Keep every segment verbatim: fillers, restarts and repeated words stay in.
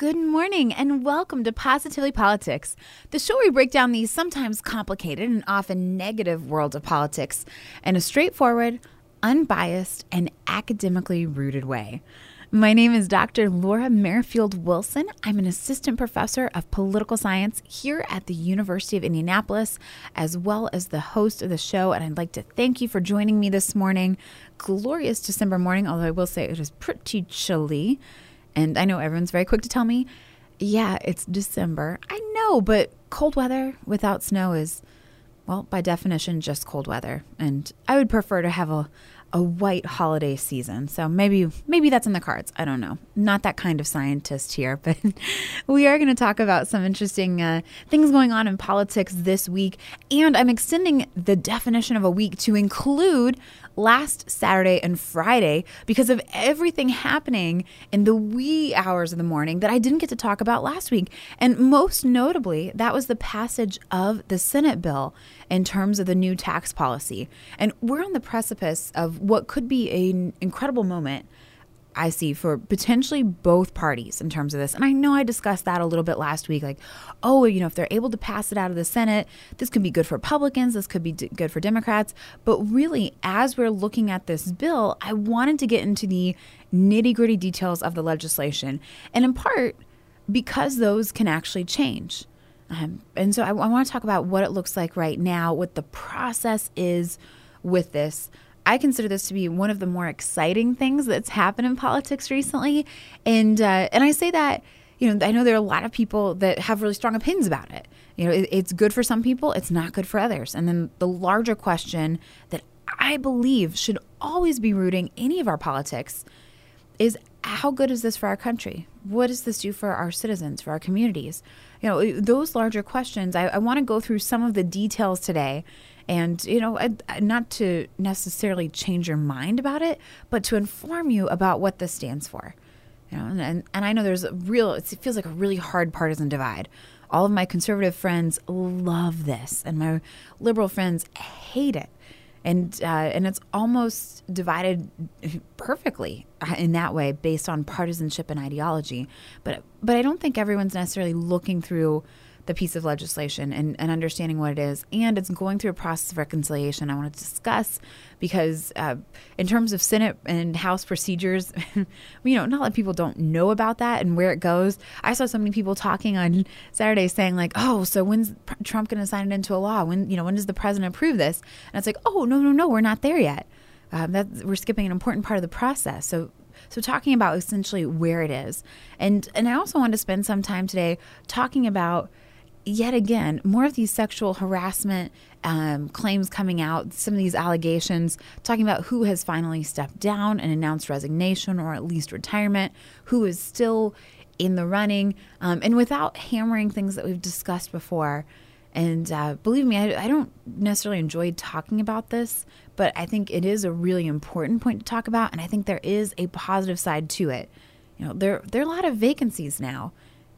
Good morning and welcome to Positively Politics, the show where we break down the sometimes complicated and often negative world of politics in a straightforward, unbiased, and academically rooted way. My name is Doctor Laura Merrifield Wilson. I'm an assistant professor of political science here at the University of Indianapolis, as well as the host of the show, and I'd like to thank you for joining me this morning. Glorious December morning, although I will say it is pretty chilly. And I know everyone's very quick to tell me, yeah, it's December. I know, but cold weather without snow is, well, by definition, just cold weather. And I would prefer to have a, a white holiday season. So maybe maybe that's in the cards. I don't know. Not that kind of scientist here. But we are going to talk about some interesting uh, things going on in politics this week. And I'm extending the definition of a week to include last Saturday and Friday because of everything happening in the wee hours of the morning that I didn't get to talk about last week. And most notably, that was the passage of the Senate bill in terms of the new tax policy. And we're on the precipice of what could be an incredible moment, I see, for potentially both parties in terms of this. And I know I discussed that a little bit last week, like, oh, you know, if they're able to pass it out of the Senate, this could be good for Republicans, this could be d- good for Democrats. But really, as we're looking at this bill, I wanted to get into the nitty-gritty details of the legislation, and in part because those can actually change. Um, and so I, I want to talk about what it looks like right now, what the process is with this. I consider this to be one of the more exciting things that's happened in politics recently. And uh, and I say that, you know, I know there are a lot of people that have really strong opinions about it. You know, it, it's good for some people. It's not good for others. And then the larger question that I believe should always be rooting any of our politics is, how good is this for our country? What does this do for our citizens, for our communities? You know, those larger questions, I, I want to go through some of the details today. And, you know, I, not to necessarily change your mind about it, but to inform you about what this stands for. You know, and, and, and I know there's a real, it feels like a really hard partisan divide. All of my conservative friends love this, and my liberal friends hate it. And uh, and it's almost divided perfectly in that way based on partisanship and ideology. But but I don't think everyone's necessarily looking through the piece of legislation and, and understanding what it is. And it's going through a process of reconciliation I want to discuss because uh, in terms of Senate and House procedures, you know, not that people don't know about that and where it goes. I saw so many people talking on Saturday saying like, oh, so when's Trump going to sign it into a law? When, you know, when does the president approve this? And it's like, oh, no, no, no, we're not there yet. Um, that's, we're skipping an important part of the process. So So talking about essentially where it is. And, and I also wanted to spend some time today talking about, yet again, more of these sexual harassment um, claims coming out, some of these allegations, talking about who has finally stepped down and announced resignation or at least retirement, who is still in the running, um, and without hammering things that we've discussed before. And uh, believe me, I, I don't necessarily enjoy talking about this, but I think it is a really important point to talk about, and I think there is a positive side to it. You know, there there are a lot of vacancies now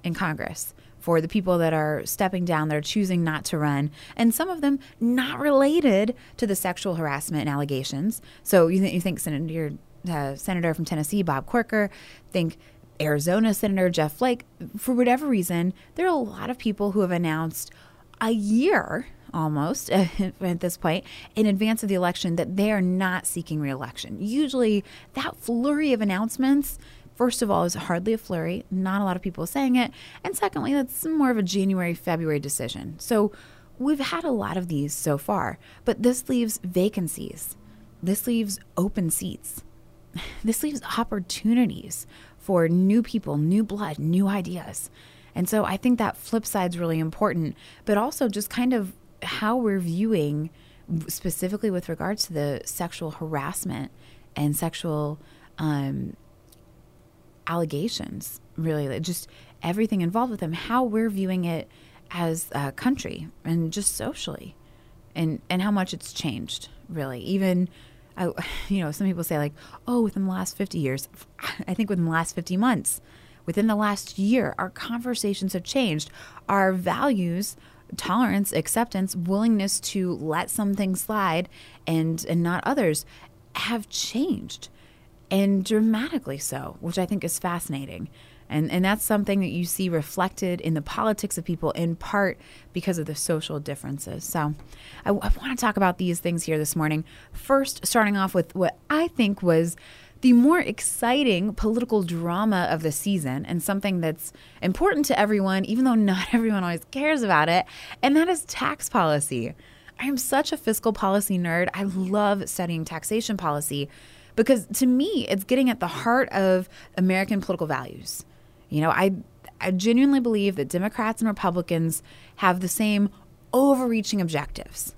in Congress for the people that are stepping down, that are choosing not to run, and some of them not related to the sexual harassment and allegations. So you, th- you think Senator, uh, Senator from Tennessee, Bob Corker, think Arizona Senator Jeff Flake. For whatever reason, there are a lot of people who have announced a year almost at this point in advance of the election that they are not seeking re-election. Usually that flurry of announcements, first of all, is hardly a flurry. Not a lot of people saying it. And secondly, that's more of a January, February decision. So we've had a lot of these so far, but this leaves vacancies. This leaves open seats. This leaves opportunities for new people, new blood, new ideas. And so I think that flip side's really important, but also just kind of how we're viewing specifically with regards to the sexual harassment and sexual um, allegations, really, just everything involved with them, how we're viewing it as a country and just socially and, and how much it's changed, really. Even, I, you know, some people say like, oh, within the last fifty years, I think within the last fifty months, within the last year, our conversations have changed. Our values, tolerance, acceptance, willingness to let some things slide and, and not others have changed, and dramatically so, which I think is fascinating. And and that's something that you see reflected in the politics of people, in part because of the social differences. So I, I want to talk about these things here this morning. First, starting off with what I think was the more exciting political drama of the season, and something that's important to everyone, even though not everyone always cares about it, and that is tax policy. I am such a fiscal policy nerd. I love studying taxation policy because, to me, it's getting at the heart of American political values. You know, I, I genuinely believe that Democrats and Republicans have the same overreaching objectives.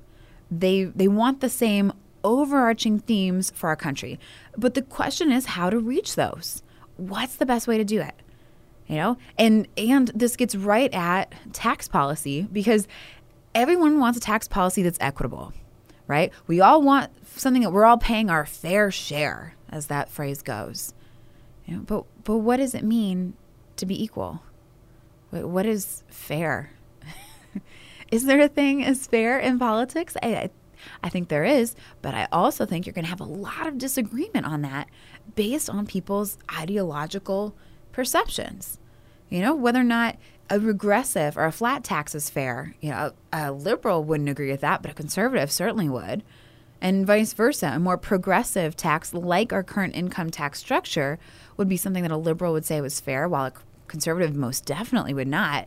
They they want the same overarching themes for our country. But the question is how to reach those. What's the best way to do it? You know, and and this gets right at tax policy, because everyone wants a tax policy that's equitable, right? We all want something that we're all paying our fair share, as that phrase goes. You know, but but what does it mean to be equal? What is fair? Is there a thing as fair in politics? I, I I think there is, but I also think you're going to have a lot of disagreement on that based on people's ideological perceptions. You know, whether or not a regressive or a flat tax is fair, you know, a, a liberal wouldn't agree with that, but a conservative certainly would. And vice versa, a more progressive tax like our current income tax structure would be something that a liberal would say was fair, while a conservative most definitely would not.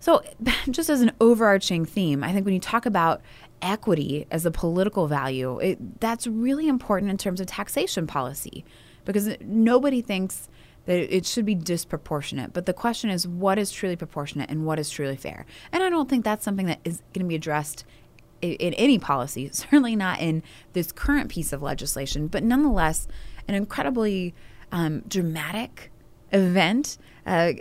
So just as an overarching theme, I think when you talk about equity as a political value, it, that's really important in terms of taxation policy, because nobody thinks that it should be disproportionate. But the question is, what is truly proportionate and what is truly fair? And I don't think that's something that is going to be addressed in, in any policy, certainly not in this current piece of legislation, but nonetheless, an incredibly um, dramatic event uh,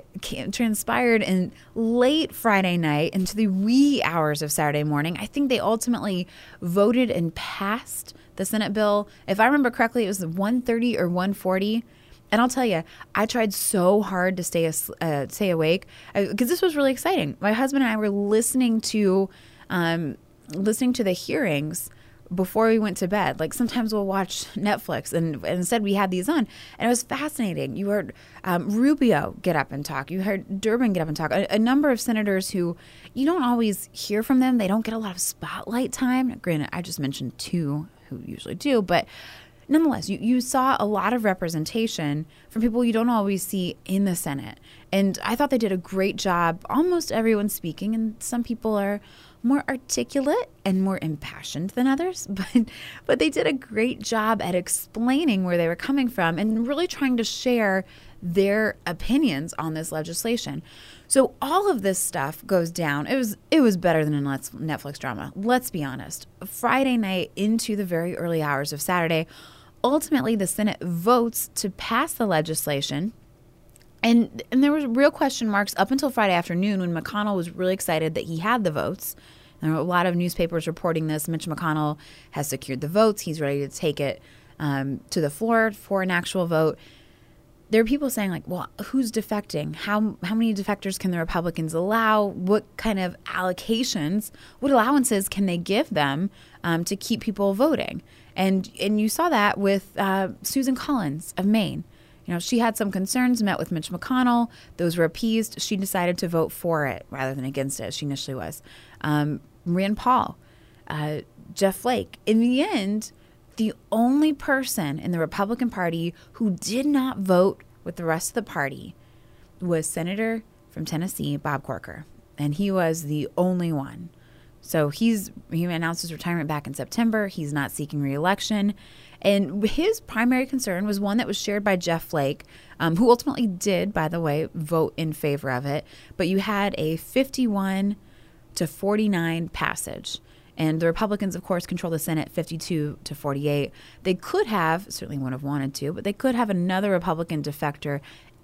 transpired in late Friday night into the wee hours of Saturday morning. I think they ultimately voted and passed the Senate bill. If I remember correctly, it was one thirty or one forty. And I'll tell you, I tried so hard to stay uh, stay awake because this was really exciting. My husband and I were listening to um, listening to the hearings before we went to bed. Like, sometimes we'll watch Netflix, and, and instead we had these on, and it was fascinating. You heard um, Rubio get up and talk. You heard Durbin get up and talk. A, a number of senators who you don't always hear from them. They don't get a lot of spotlight time. Granted, I just mentioned two who usually do, but nonetheless, you, you saw a lot of representation from people you don't always see in the Senate. And I thought they did a great job. Almost everyone's speaking, and some people are more articulate and more impassioned than others, but but they did a great job at explaining where they were coming from and really trying to share their opinions on this legislation. So all of this stuff goes down. It was it was better than a Netflix drama. Let's be honest. Friday night into the very early hours of Saturday, ultimately the Senate votes to pass the legislation. And and there were real question marks up until Friday afternoon when McConnell was really excited that he had the votes. There were a lot of newspapers reporting this. Mitch McConnell has secured the votes. He's ready to take it um, to the floor for an actual vote. There are people saying, like, well, who's defecting? How how many defectors can the Republicans allow? What kind of allocations, what allowances can they give them um, to keep people voting? And, and you saw that with uh, Susan Collins of Maine. You know, she had some concerns, met with Mitch McConnell. Those were appeased. She decided to vote for it rather than against it, as she initially was. Um, Rand Paul, uh, Jeff Flake. In the end, the only person in the Republican Party who did not vote with the rest of the party was Senator from Tennessee, Bob Corker. And he was the only one. So he's he announced his retirement back in September. He's not seeking re-election. And his primary concern was one that was shared by Jeff Flake, um, who ultimately did, by the way, vote in favor of it. But you had a fifty-one to forty-nine passage. And the Republicans, of course, control the Senate fifty-two to forty-eight. They could have, certainly wouldn't have wanted to, but they could have another Republican defector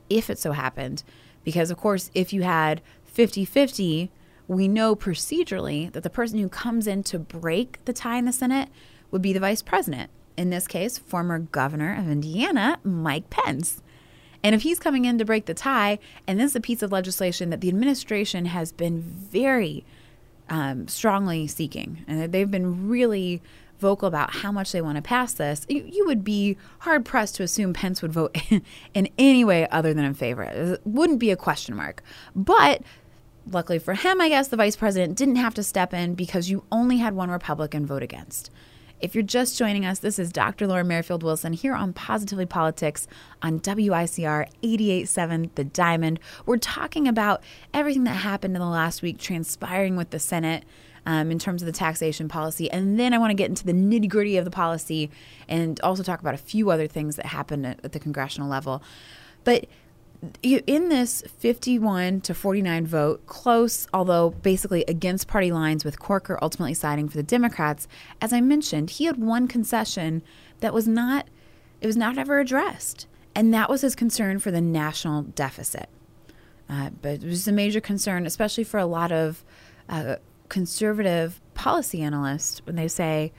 if it so happened. Because, of course, if you had fifty-fifty, we know procedurally that the person who comes in to break the tie in the Senate would be the vice president. In this case, former governor of Indiana, Mike Pence. And if he's coming in to break the tie, and this is a piece of legislation that the administration has been very um, strongly seeking, and they've been really vocal about how much they want to pass this, you, you would be hard-pressed to assume Pence would vote in, in any way other than in favor. It wouldn't be a question mark. But luckily for him, I guess, the vice president didn't have to step in because you only had one Republican vote against. If you're just joining us, this is Doctor Laura Merrifield Wilson here on Positively Politics on W I C R eighty-eight point seven, The Diamond. We're talking about everything that happened in the last week transpiring with the Senate um, in terms of the taxation policy. And then I want to get into the nitty-gritty of the policy and also talk about a few other things that happened at the congressional level. But in this fifty-one to forty-nine vote, close, although basically against party lines, with Corker ultimately siding for the Democrats, as I mentioned, he had one concession that was not, it was not ever addressed. And that was his concern for the national deficit. Uh, but it was a major concern, especially for a lot of uh, conservative policy analysts, when they say,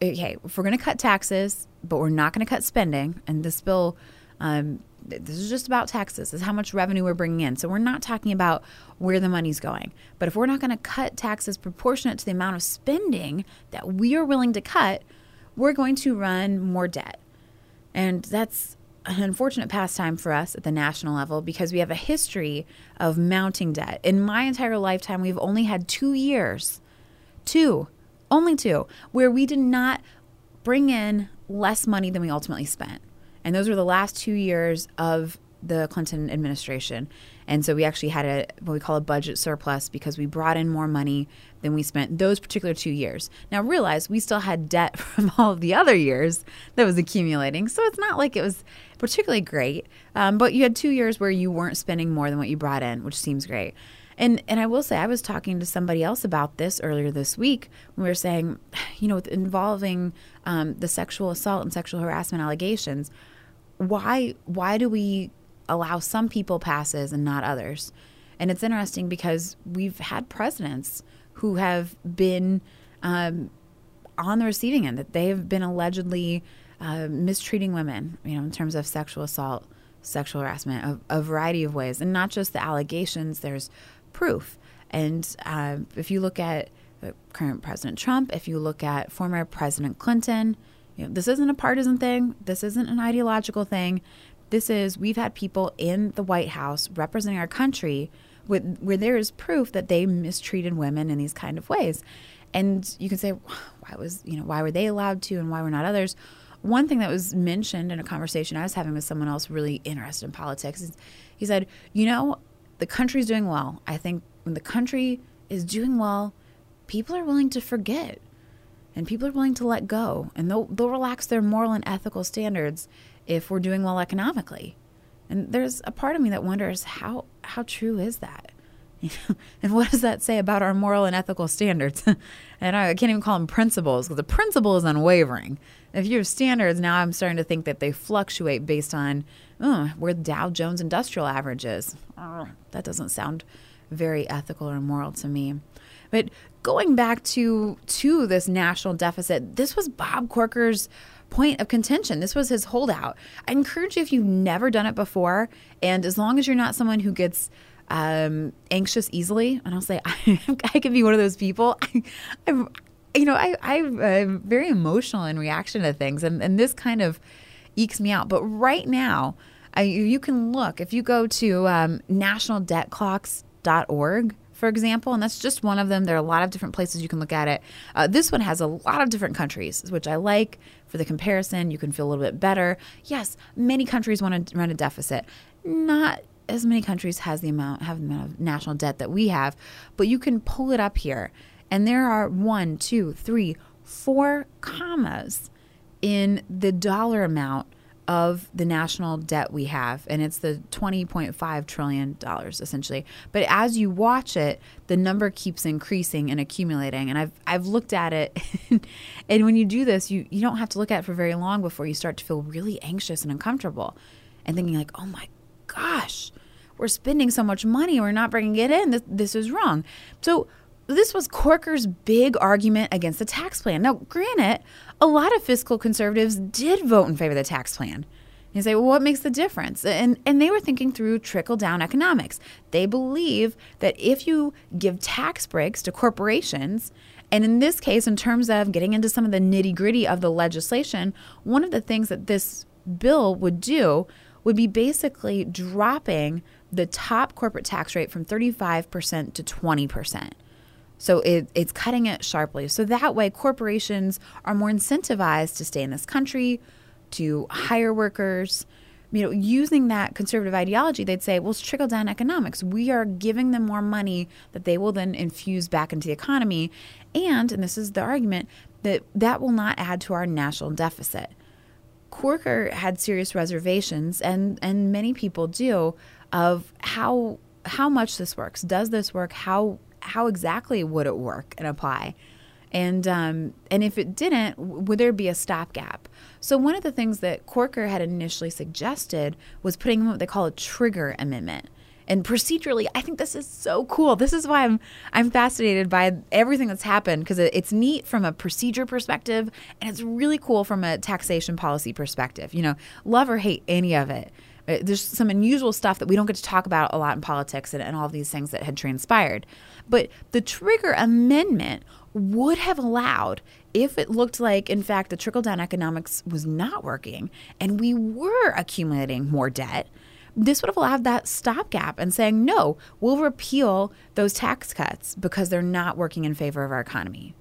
hey, if we're going to cut taxes, but we're not going to cut spending, and this bill... Um, This is just about taxes. This is how much revenue we're bringing in. So we're not talking about where the money's going. But if we're not going to cut taxes proportionate to the amount of spending that we are willing to cut, we're going to run more debt. And that's an unfortunate pastime for us at the national level because we have a history of mounting debt. In my entire lifetime, we've only had two years, two, only two, where we did not bring in less money than we ultimately spent. And those were the last two years of the Clinton administration. And so we actually had a what we call a budget surplus because we brought in more money than we spent those particular two years. Now realize we still had debt from all of the other years that was accumulating. So it's not like it was particularly great. Um, but you had two years where you weren't spending more than what you brought in, which seems great. And and I will say, I was talking to somebody else about this earlier this week. We were saying, you know, involving um, the sexual assault and sexual harassment allegations, Why why do we allow some people passes and not others? And it's interesting because we've had presidents who have been um, on the receiving end, that they have been allegedly uh, mistreating women, you know, in terms of sexual assault, sexual harassment, a, a variety of ways. And not just the allegations, there's proof. And uh, if you look at current President Trump, if you look at former President Clinton, you know, this isn't a partisan thing. This isn't an ideological thing. This is, we've had people in the White House representing our country with, where there is proof that they mistreated women in these kind of ways. And you can say, why was, you know, why were they allowed to and why were not others? One thing that was mentioned in a conversation I was having with someone else really interested in politics is he said, you know, the country's doing well. I think when the country is doing well, people are willing to forget. And people are willing to let go, and they'll, they'll relax their moral and ethical standards if we're doing well economically. And there's a part of me that wonders, how how true is that? You know? And what does that say about our moral and ethical standards? And I can't even call them principles, because the principle is unwavering. If you have standards, now I'm starting to think that they fluctuate based on oh, where the Dow Jones Industrial Average is. Oh, that doesn't sound very ethical or moral to me. But going back to to this national deficit, this was Bob Corker's point of contention. This was his holdout. I encourage you, if you've never done it before, and as long as you're not someone who gets um, anxious easily, and I'll say I, I could be one of those people. I, I'm, you know, I, I, I'm very emotional in reaction to things, and, and this kind of ekes me out. But right now, I, you can look. If you go to um, national debt clocks dot org, for example, and that's just one of them. There are a lot of different places you can look at it. Uh, this one has a lot of different countries, which I like for the comparison. You can feel a little bit better. Yes, many countries want to run a deficit. Not as many countries has the amount have the amount of national debt that we have, but you can pull it up here. And there are one, two, three, four commas in the dollar amount of the national debt we have, and it's the twenty point five trillion dollars, essentially. But as you watch it, the number keeps increasing and accumulating, and I've I've looked at it, and, and when you do this, you, you don't have to look at it for very long before you start to feel really anxious and uncomfortable, and thinking like, oh my gosh, we're spending so much money, we're not bringing it in, this, this is wrong. So this was Corker's big argument against the tax plan. Now, granted, a lot of fiscal conservatives did vote in favor of the tax plan. You say, well, what makes the difference? And and they were thinking through trickle-down economics. They believe that if you give tax breaks to corporations And in this case, in terms of getting into some of the nitty-gritty of the legislation, one of the things that this bill would do would be basically dropping the top corporate tax rate from thirty-five percent to twenty percent. So it, it's cutting it sharply. So that way, corporations are more incentivized to stay in this country, to hire workers. You know, using that conservative ideology, they'd say, well, it's trickle-down economics. We are giving them more money that they will then infuse back into the economy. And, and this is the argument, that that will not add to our national deficit. Corker had serious reservations, and, and many people do, of how how much this works. Does this work? How how exactly would it work and apply? And um, and if it didn't, would there be a stopgap? So one of the things that Corker had initially suggested was putting in what they call a trigger amendment. And procedurally, I think this is so cool. This is why I'm I'm fascinated by everything that's happened, because it, it's neat from a procedure perspective, and it's really cool from a taxation policy perspective. You know, love or hate any of it. There's some unusual stuff that we don't get to talk about a lot in politics, and, and all these things that had transpired. But the trigger amendment would have allowed, if it looked like, in fact, the trickle-down economics was not working and we were accumulating more debt, this would have allowed that stopgap and saying, no, we'll repeal those tax cuts because they're not working in favor of our economy.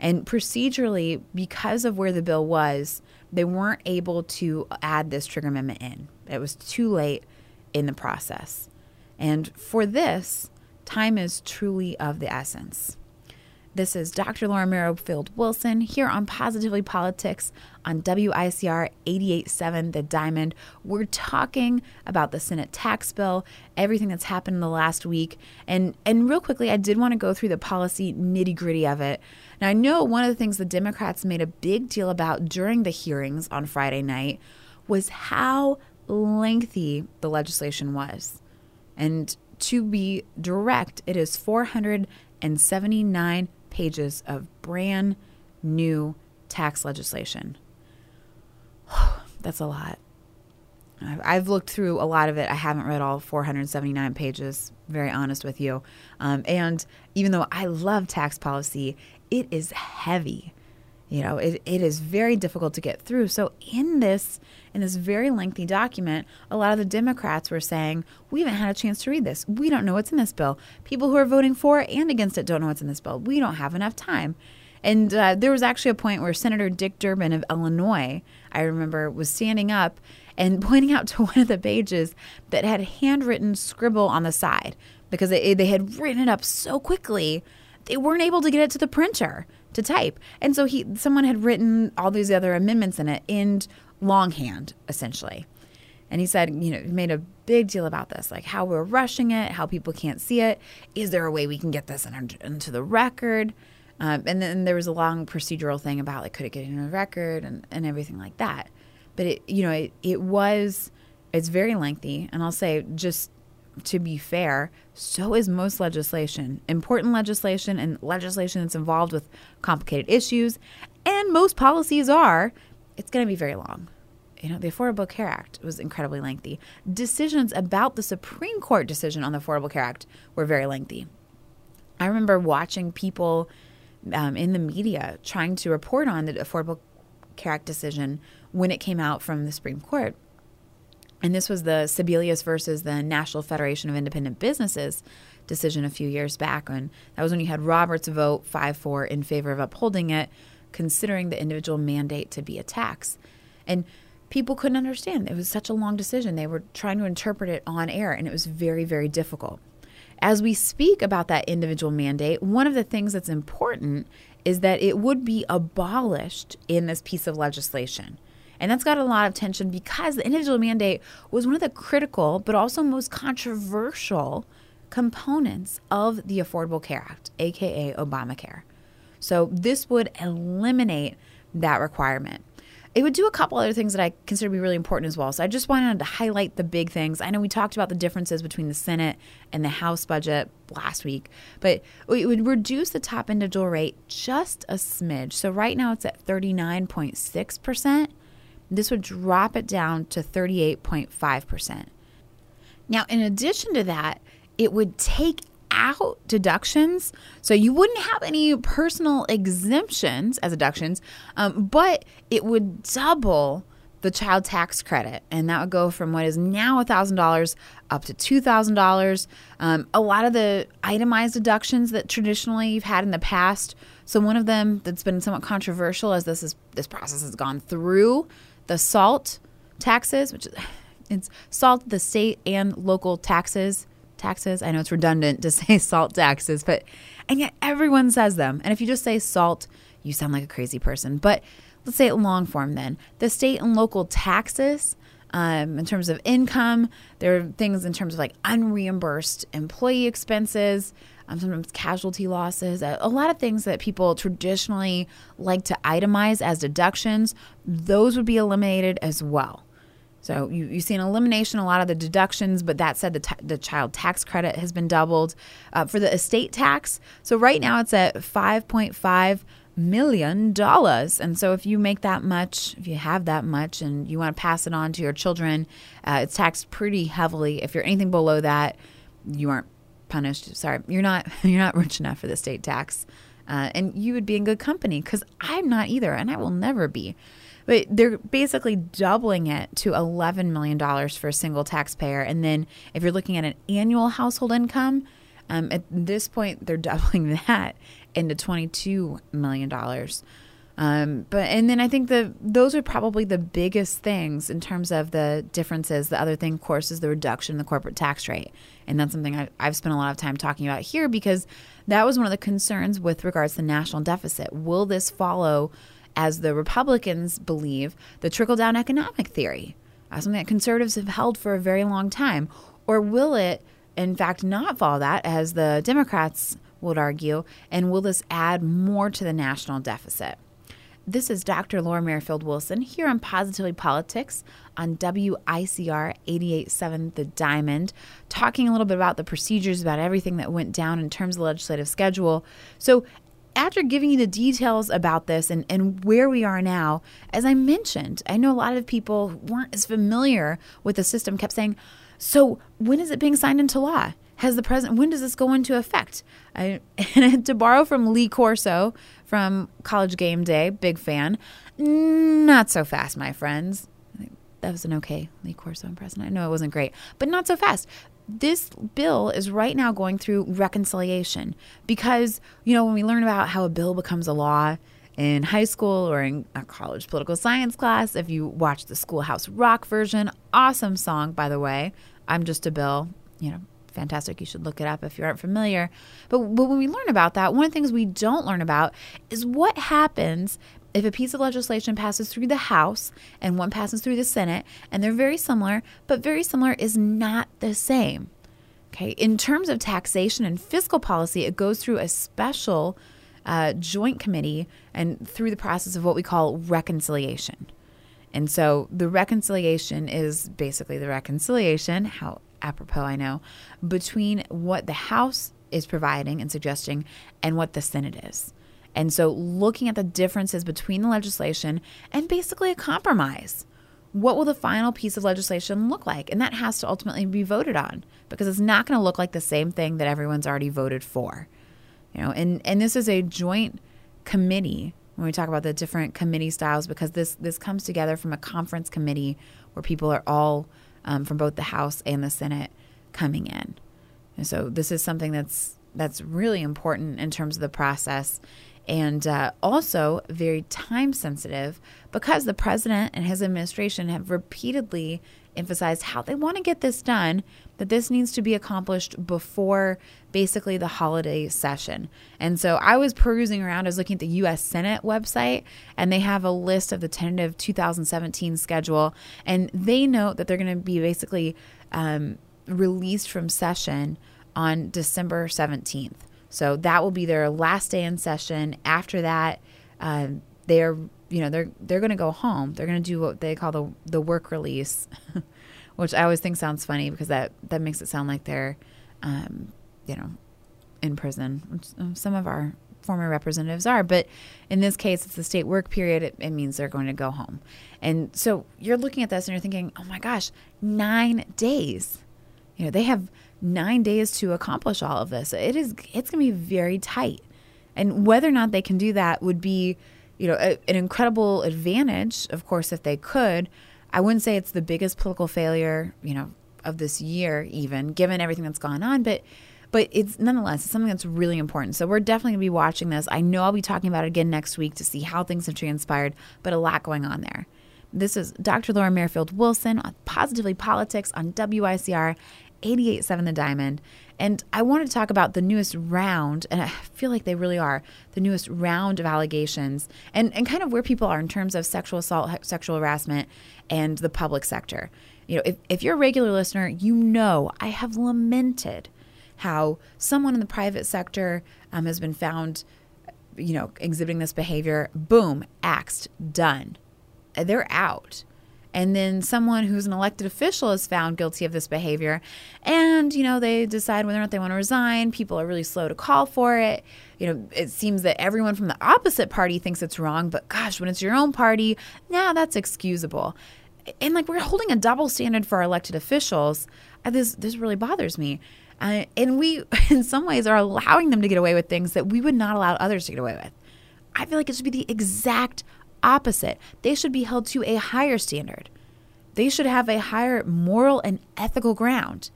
And procedurally, because of where the bill was, they weren't able to add this trigger amendment in. It was too late in the process. And for this, time is truly of the essence. This is Doctor Laura Merrifield Wilson here on Positively Politics on W I C R eighty-eight point seven, The Diamond. We're talking about the Senate tax bill, everything that's happened in the last week. And and real quickly, I did want to go through the policy nitty-gritty of it. Now, I know one of the things the Democrats made a big deal about during the hearings on Friday night was how lengthy the legislation was. And to be direct, it is four hundred seventy-nine pages of brand new tax legislation. That's a lot. I've looked through a lot of it. I haven't read all four hundred seventy-nine pages, very honest with you. Um, and even though I love tax policy, it is heavy. You know, it, it is very difficult to get through. So in this, in this very lengthy document, a lot of the Democrats were saying, we haven't had a chance to read this. We don't know what's in this bill. People who are voting for and against it don't know what's in this bill. We don't have enough time. And uh, there was actually a point where Senator Dick Durbin of Illinois, I remember, was standing up and pointing out to one of the pages that had handwritten scribble on the side because they, they had written it up so quickly they weren't able to get it to the printer to type. And so he, someone had written all these other amendments in it in longhand, essentially. And he said, you know, made a big deal about this, like how we're rushing it, how people can't see it. Is there a way we can get this in, into the record? Um, and then there was a long procedural thing about, like, could it get into the record and, and everything like that. But, it, you know, it, it was, it's very lengthy. And I'll say, just to be fair, so is most legislation, important legislation and legislation that's involved with complicated issues, and most policies are, it's going to be very long. You know, the Affordable Care Act was incredibly lengthy. Decisions about the Supreme Court decision on the Affordable Care Act were very lengthy. I remember watching people um, in the media trying to report on the Affordable Care Act decision when it came out from the Supreme Court. And this was the Sibelius versus the National Federation of Independent Businesses decision a few years back. And that was when you had Roberts vote five four in favor of upholding it, considering the individual mandate to be a tax. And people couldn't understand. It was such a long decision. They were trying to interpret it on air, and it was very, very difficult. As we speak about that individual mandate, one of the things that's important is that it would be abolished in this piece of legislation. And that's got a lot of tension because the individual mandate was one of the critical but also most controversial components of the Affordable Care Act, a k a. Obamacare. So this would eliminate that requirement. It would do a couple other things that I consider to be really important as well. So I just wanted to highlight the big things. I know we talked about the differences between the Senate and the House budget last week, but it would reduce the top individual rate just a smidge. So right now it's at thirty-nine point six percent. This would drop it down to thirty-eight point five percent. Now, in addition to that, it would take out deductions. So you wouldn't have any personal exemptions as deductions, um, but it would double the child tax credit. And that would go from what is now one thousand dollars up to two thousand dollars. Um, a lot of the itemized deductions that traditionally you've had in the past. So one of them that's been somewhat controversial as this is this process has gone through the SALT taxes, which is it's SALT, the state and local taxes. Taxes, I know it's redundant to say SALT taxes, but and yet everyone says them. And if you just say SALT, you sound like a crazy person. But let's say it long form then. The state and local taxes, um, in terms of income, there are things in terms of like unreimbursed employee expenses, um, sometimes casualty losses, a, a lot of things that people traditionally like to itemize as deductions. Those would be eliminated as well. So you, you see an elimination, a lot of the deductions, but that said, the, t- the child tax credit has been doubled uh, for the estate tax. So right now it's at five point five million dollars. And so if you make that much, if you have that much and you want to pass it on to your children, uh, it's taxed pretty heavily. If you're anything below that, you aren't punished. Sorry, you're not, you're not rich enough for the estate tax. Uh, and you would be in good company because I'm not either, and I will never be. But they're basically doubling it to eleven million dollars for a single taxpayer. And then if you're looking at an annual household income, um, at this point, they're doubling that into twenty-two million dollars. Um, but and then I think the those are probably the biggest things in terms of the differences. The other thing, of course, is the reduction in the corporate tax rate. And that's something I, I've spent a lot of time talking about here because that was one of the concerns with regards to the national deficit. Will this follow, as the Republicans believe, the trickle-down economic theory, uh, something that conservatives have held for a very long time? Or will it, in fact, not follow that, as the Democrats would argue, and will this add more to the national deficit? This is Doctor Laura Merrifield Wilson here on Positively Politics on W I C R eighty-eight point seven The Diamond, talking a little bit about the procedures, about everything that went down in terms of the legislative schedule. So after giving you the details about this and, and where we are now, as I mentioned, I know a lot of people who weren't as familiar with the system kept saying, so when is it being signed into law? Has the president, when does this go into effect? I, and to borrow from Lee Corso from College Game Day, big fan, not so fast, my friends. That was an okay Lee Corso impression. I know it wasn't great, but not so fast. This bill is right now going through reconciliation because, you know, when we learn about how a bill becomes a law in high school or in a college political science class, if you watch the Schoolhouse Rock version, awesome song, by the way, I'm Just a Bill, you know, fantastic. You should look it up if you aren't familiar. But, but when we learn about that, one of the things we don't learn about is what happens if a piece of legislation passes through the House and one passes through the Senate, and they're very similar, but very similar is not the same. Okay, in terms of taxation and fiscal policy, it goes through a special uh, joint committee and through the process of what we call reconciliation. And so the reconciliation is basically the reconciliation, how apropos I know, between what the House is providing and suggesting and what the Senate is. And so looking at the differences between the legislation and basically a compromise. What will the final piece of legislation look like? And that has to ultimately be voted on because it's not going to look like the same thing that everyone's already voted for. You know, and, and this is a joint committee when we talk about the different committee styles because this, this comes together from a conference committee where people are all um, from both the House and the Senate coming in. And so this is something that's that's really important in terms of the process. And uh, also very time sensitive because the president and his administration have repeatedly emphasized how they want to get this done, that this needs to be accomplished before basically the holiday session. And so I was perusing around, I was looking at the U S Senate website, and they have a list of the tentative two thousand seventeen schedule. And they note that they're going to be basically um, released from session on December seventeenth. So that will be their last day in session. After that, uh, they're you know they're they're going to go home. They're going to do what they call the the work release, which I always think sounds funny because that, that makes it sound like they're um, you know in prison. Some of our former representatives are, but in this case, it's the state work period. It, it means they're going to go home. And so you're looking at this and you're thinking, oh my gosh, nine days. you know, they have nine days to accomplish all of this. It is, it's going to be very tight. And whether or not they can do that would be, you know, a, an incredible advantage, of course, if they could. I wouldn't say it's the biggest political failure, you know, of this year, even given everything that's gone on, but but it's nonetheless it's something that's really important. So we're definitely going to be watching this. I know I'll be talking about it again next week to see how things have transpired, but a lot going on there. This is Doctor Laura Merrifield Wilson on Positively Politics on W I C R eighty-eight point seven The Diamond. And I wanted to talk about the newest round, and I feel like they really are, the newest round of allegations and, and kind of where people are in terms of sexual assault, sexual harassment, and the public sector. You know, if, if you're a regular listener, you know I have lamented how someone in the private sector um, has been found, you know, exhibiting this behavior. Boom, axed, done. They're out. And then someone who's an elected official is found guilty of this behavior. And, you know, they decide whether or not they want to resign. People are really slow to call for it. You know, it seems that everyone from the opposite party thinks it's wrong. But gosh, when it's your own party, now that's excusable. And like, we're holding a double standard for our elected officials. This, this really bothers me. Uh, and we, in some ways, are allowing them to get away with things that we would not allow others to get away with. I feel like it should be the exact opposite. They should be held to a higher standard. They should have a higher moral and ethical ground.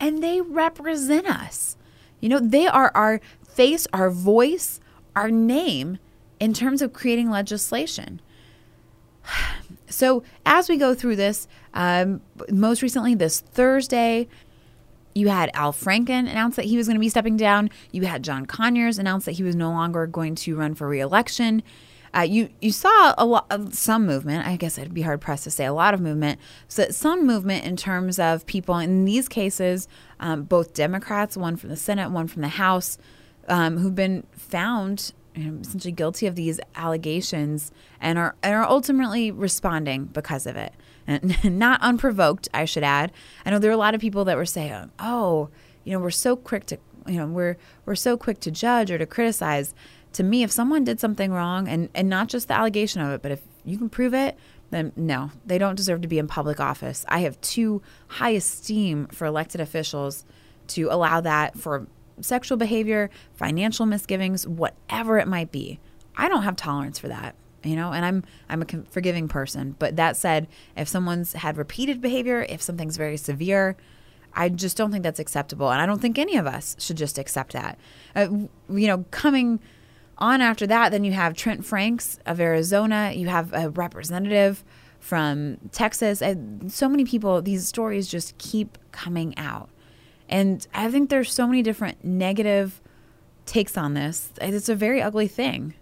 And they represent us. You know, they are our face, our voice, our name in terms of creating legislation. So as we go through this, um, most recently this Thursday, you had Al Franken announce that he was going to be stepping down. You had John Conyers announce that he was no longer going to run for re-election. Uh, you you saw a lot of some movement. I guess I'd be hard pressed to say a lot of movement. So some movement in terms of people in these cases, um, both Democrats, one from the Senate, one from the House, um, who've been found you know, essentially guilty of these allegations and are and are ultimately responding because of it, and not unprovoked. I should add. I know there are a lot of people that were saying, "Oh, you know, we're so quick to you know we're we're so quick to judge or to criticize." To me, if someone did something wrong, and, and not just the allegation of it, but if you can prove it, then no, they don't deserve to be in public office. I have too high esteem for elected officials to allow that for sexual behavior, financial misgivings, whatever it might be. I don't have tolerance for that, you know, and I'm I'm a forgiving person. But that said, if someone's had repeated behavior, if something's very severe, I just don't think that's acceptable. And I don't think any of us should just accept that. Uh, you know, coming... on after that, then you have Trent Franks of Arizona. You have a representative from Texas. And so many people, these stories just keep coming out. And I think there's so many different negative takes on this. It's a very ugly thing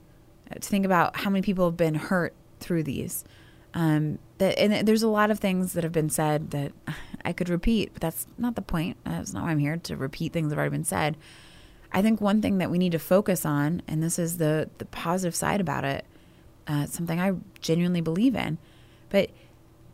to think about how many people have been hurt through these. Um, that, and there's a lot of things that have been said that I could repeat, but that's not the point. That's not why I'm here, to repeat things that have already been said. I think one thing that we need to focus on, and this is the, the positive side about it, uh, something I genuinely believe in, but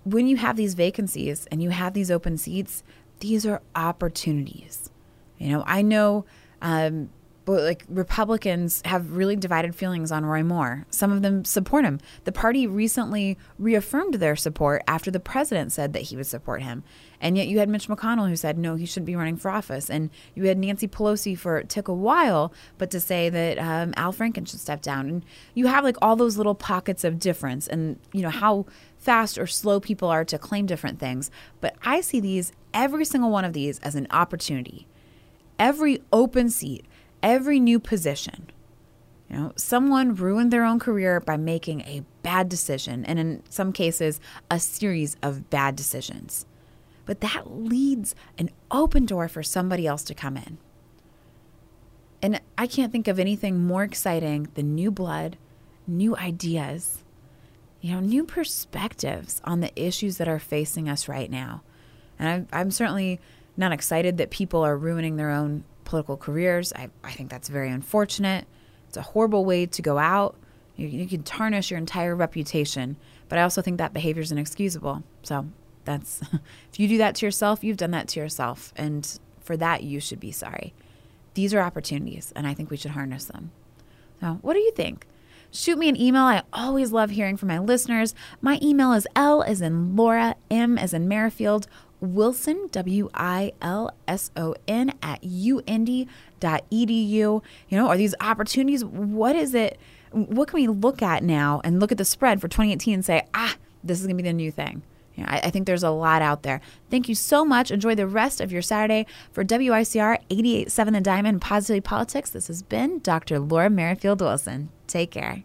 when you have these vacancies and you have these open seats, these are opportunities. You know, I know um, like Republicans have really divided feelings on Roy Moore. Some of them support him. The party recently reaffirmed their support after the president said that he would support him. And yet you had Mitch McConnell who said, no, he shouldn't be running for office. And you had Nancy Pelosi for, it took a while, but to say that um, Al Franken should step down. And you have like all those little pockets of difference and, you know, how fast or slow people are to claim different things. But I see these, every single one of these, as an opportunity. Every open seat, every new position. You know, someone ruined their own career by making a bad decision, and in some cases, a series of bad decisions. But that leads an open door for somebody else to come in. And I can't think of anything more exciting than new blood, new ideas, you know, new perspectives on the issues that are facing us right now. And I'm, I'm certainly not excited that people are ruining their own political careers. I, I think that's very unfortunate. It's a horrible way to go out. You, you can tarnish your entire reputation. But I also think that behavior is inexcusable. So... That's, if you do that to yourself, you've done that to yourself. And for that, you should be sorry. These are opportunities, and I think we should harness them. So what do you think? Shoot me an email. I always love hearing from my listeners. My email is L as in Laura, M as in Merrifield, Wilson, W I L S O N, at U N D dot E D U. You know, are these opportunities? What is it? What can we look at now and look at the spread for twenty eighteen and say, ah, this is going to be the new thing? You know, I, I think there's a lot out there. Thank you so much. Enjoy the rest of your Saturday. For W I C R eighty-eight point seven The Diamond, Positively Politics, this has been Doctor Laura Merrifield Wilson. Take care.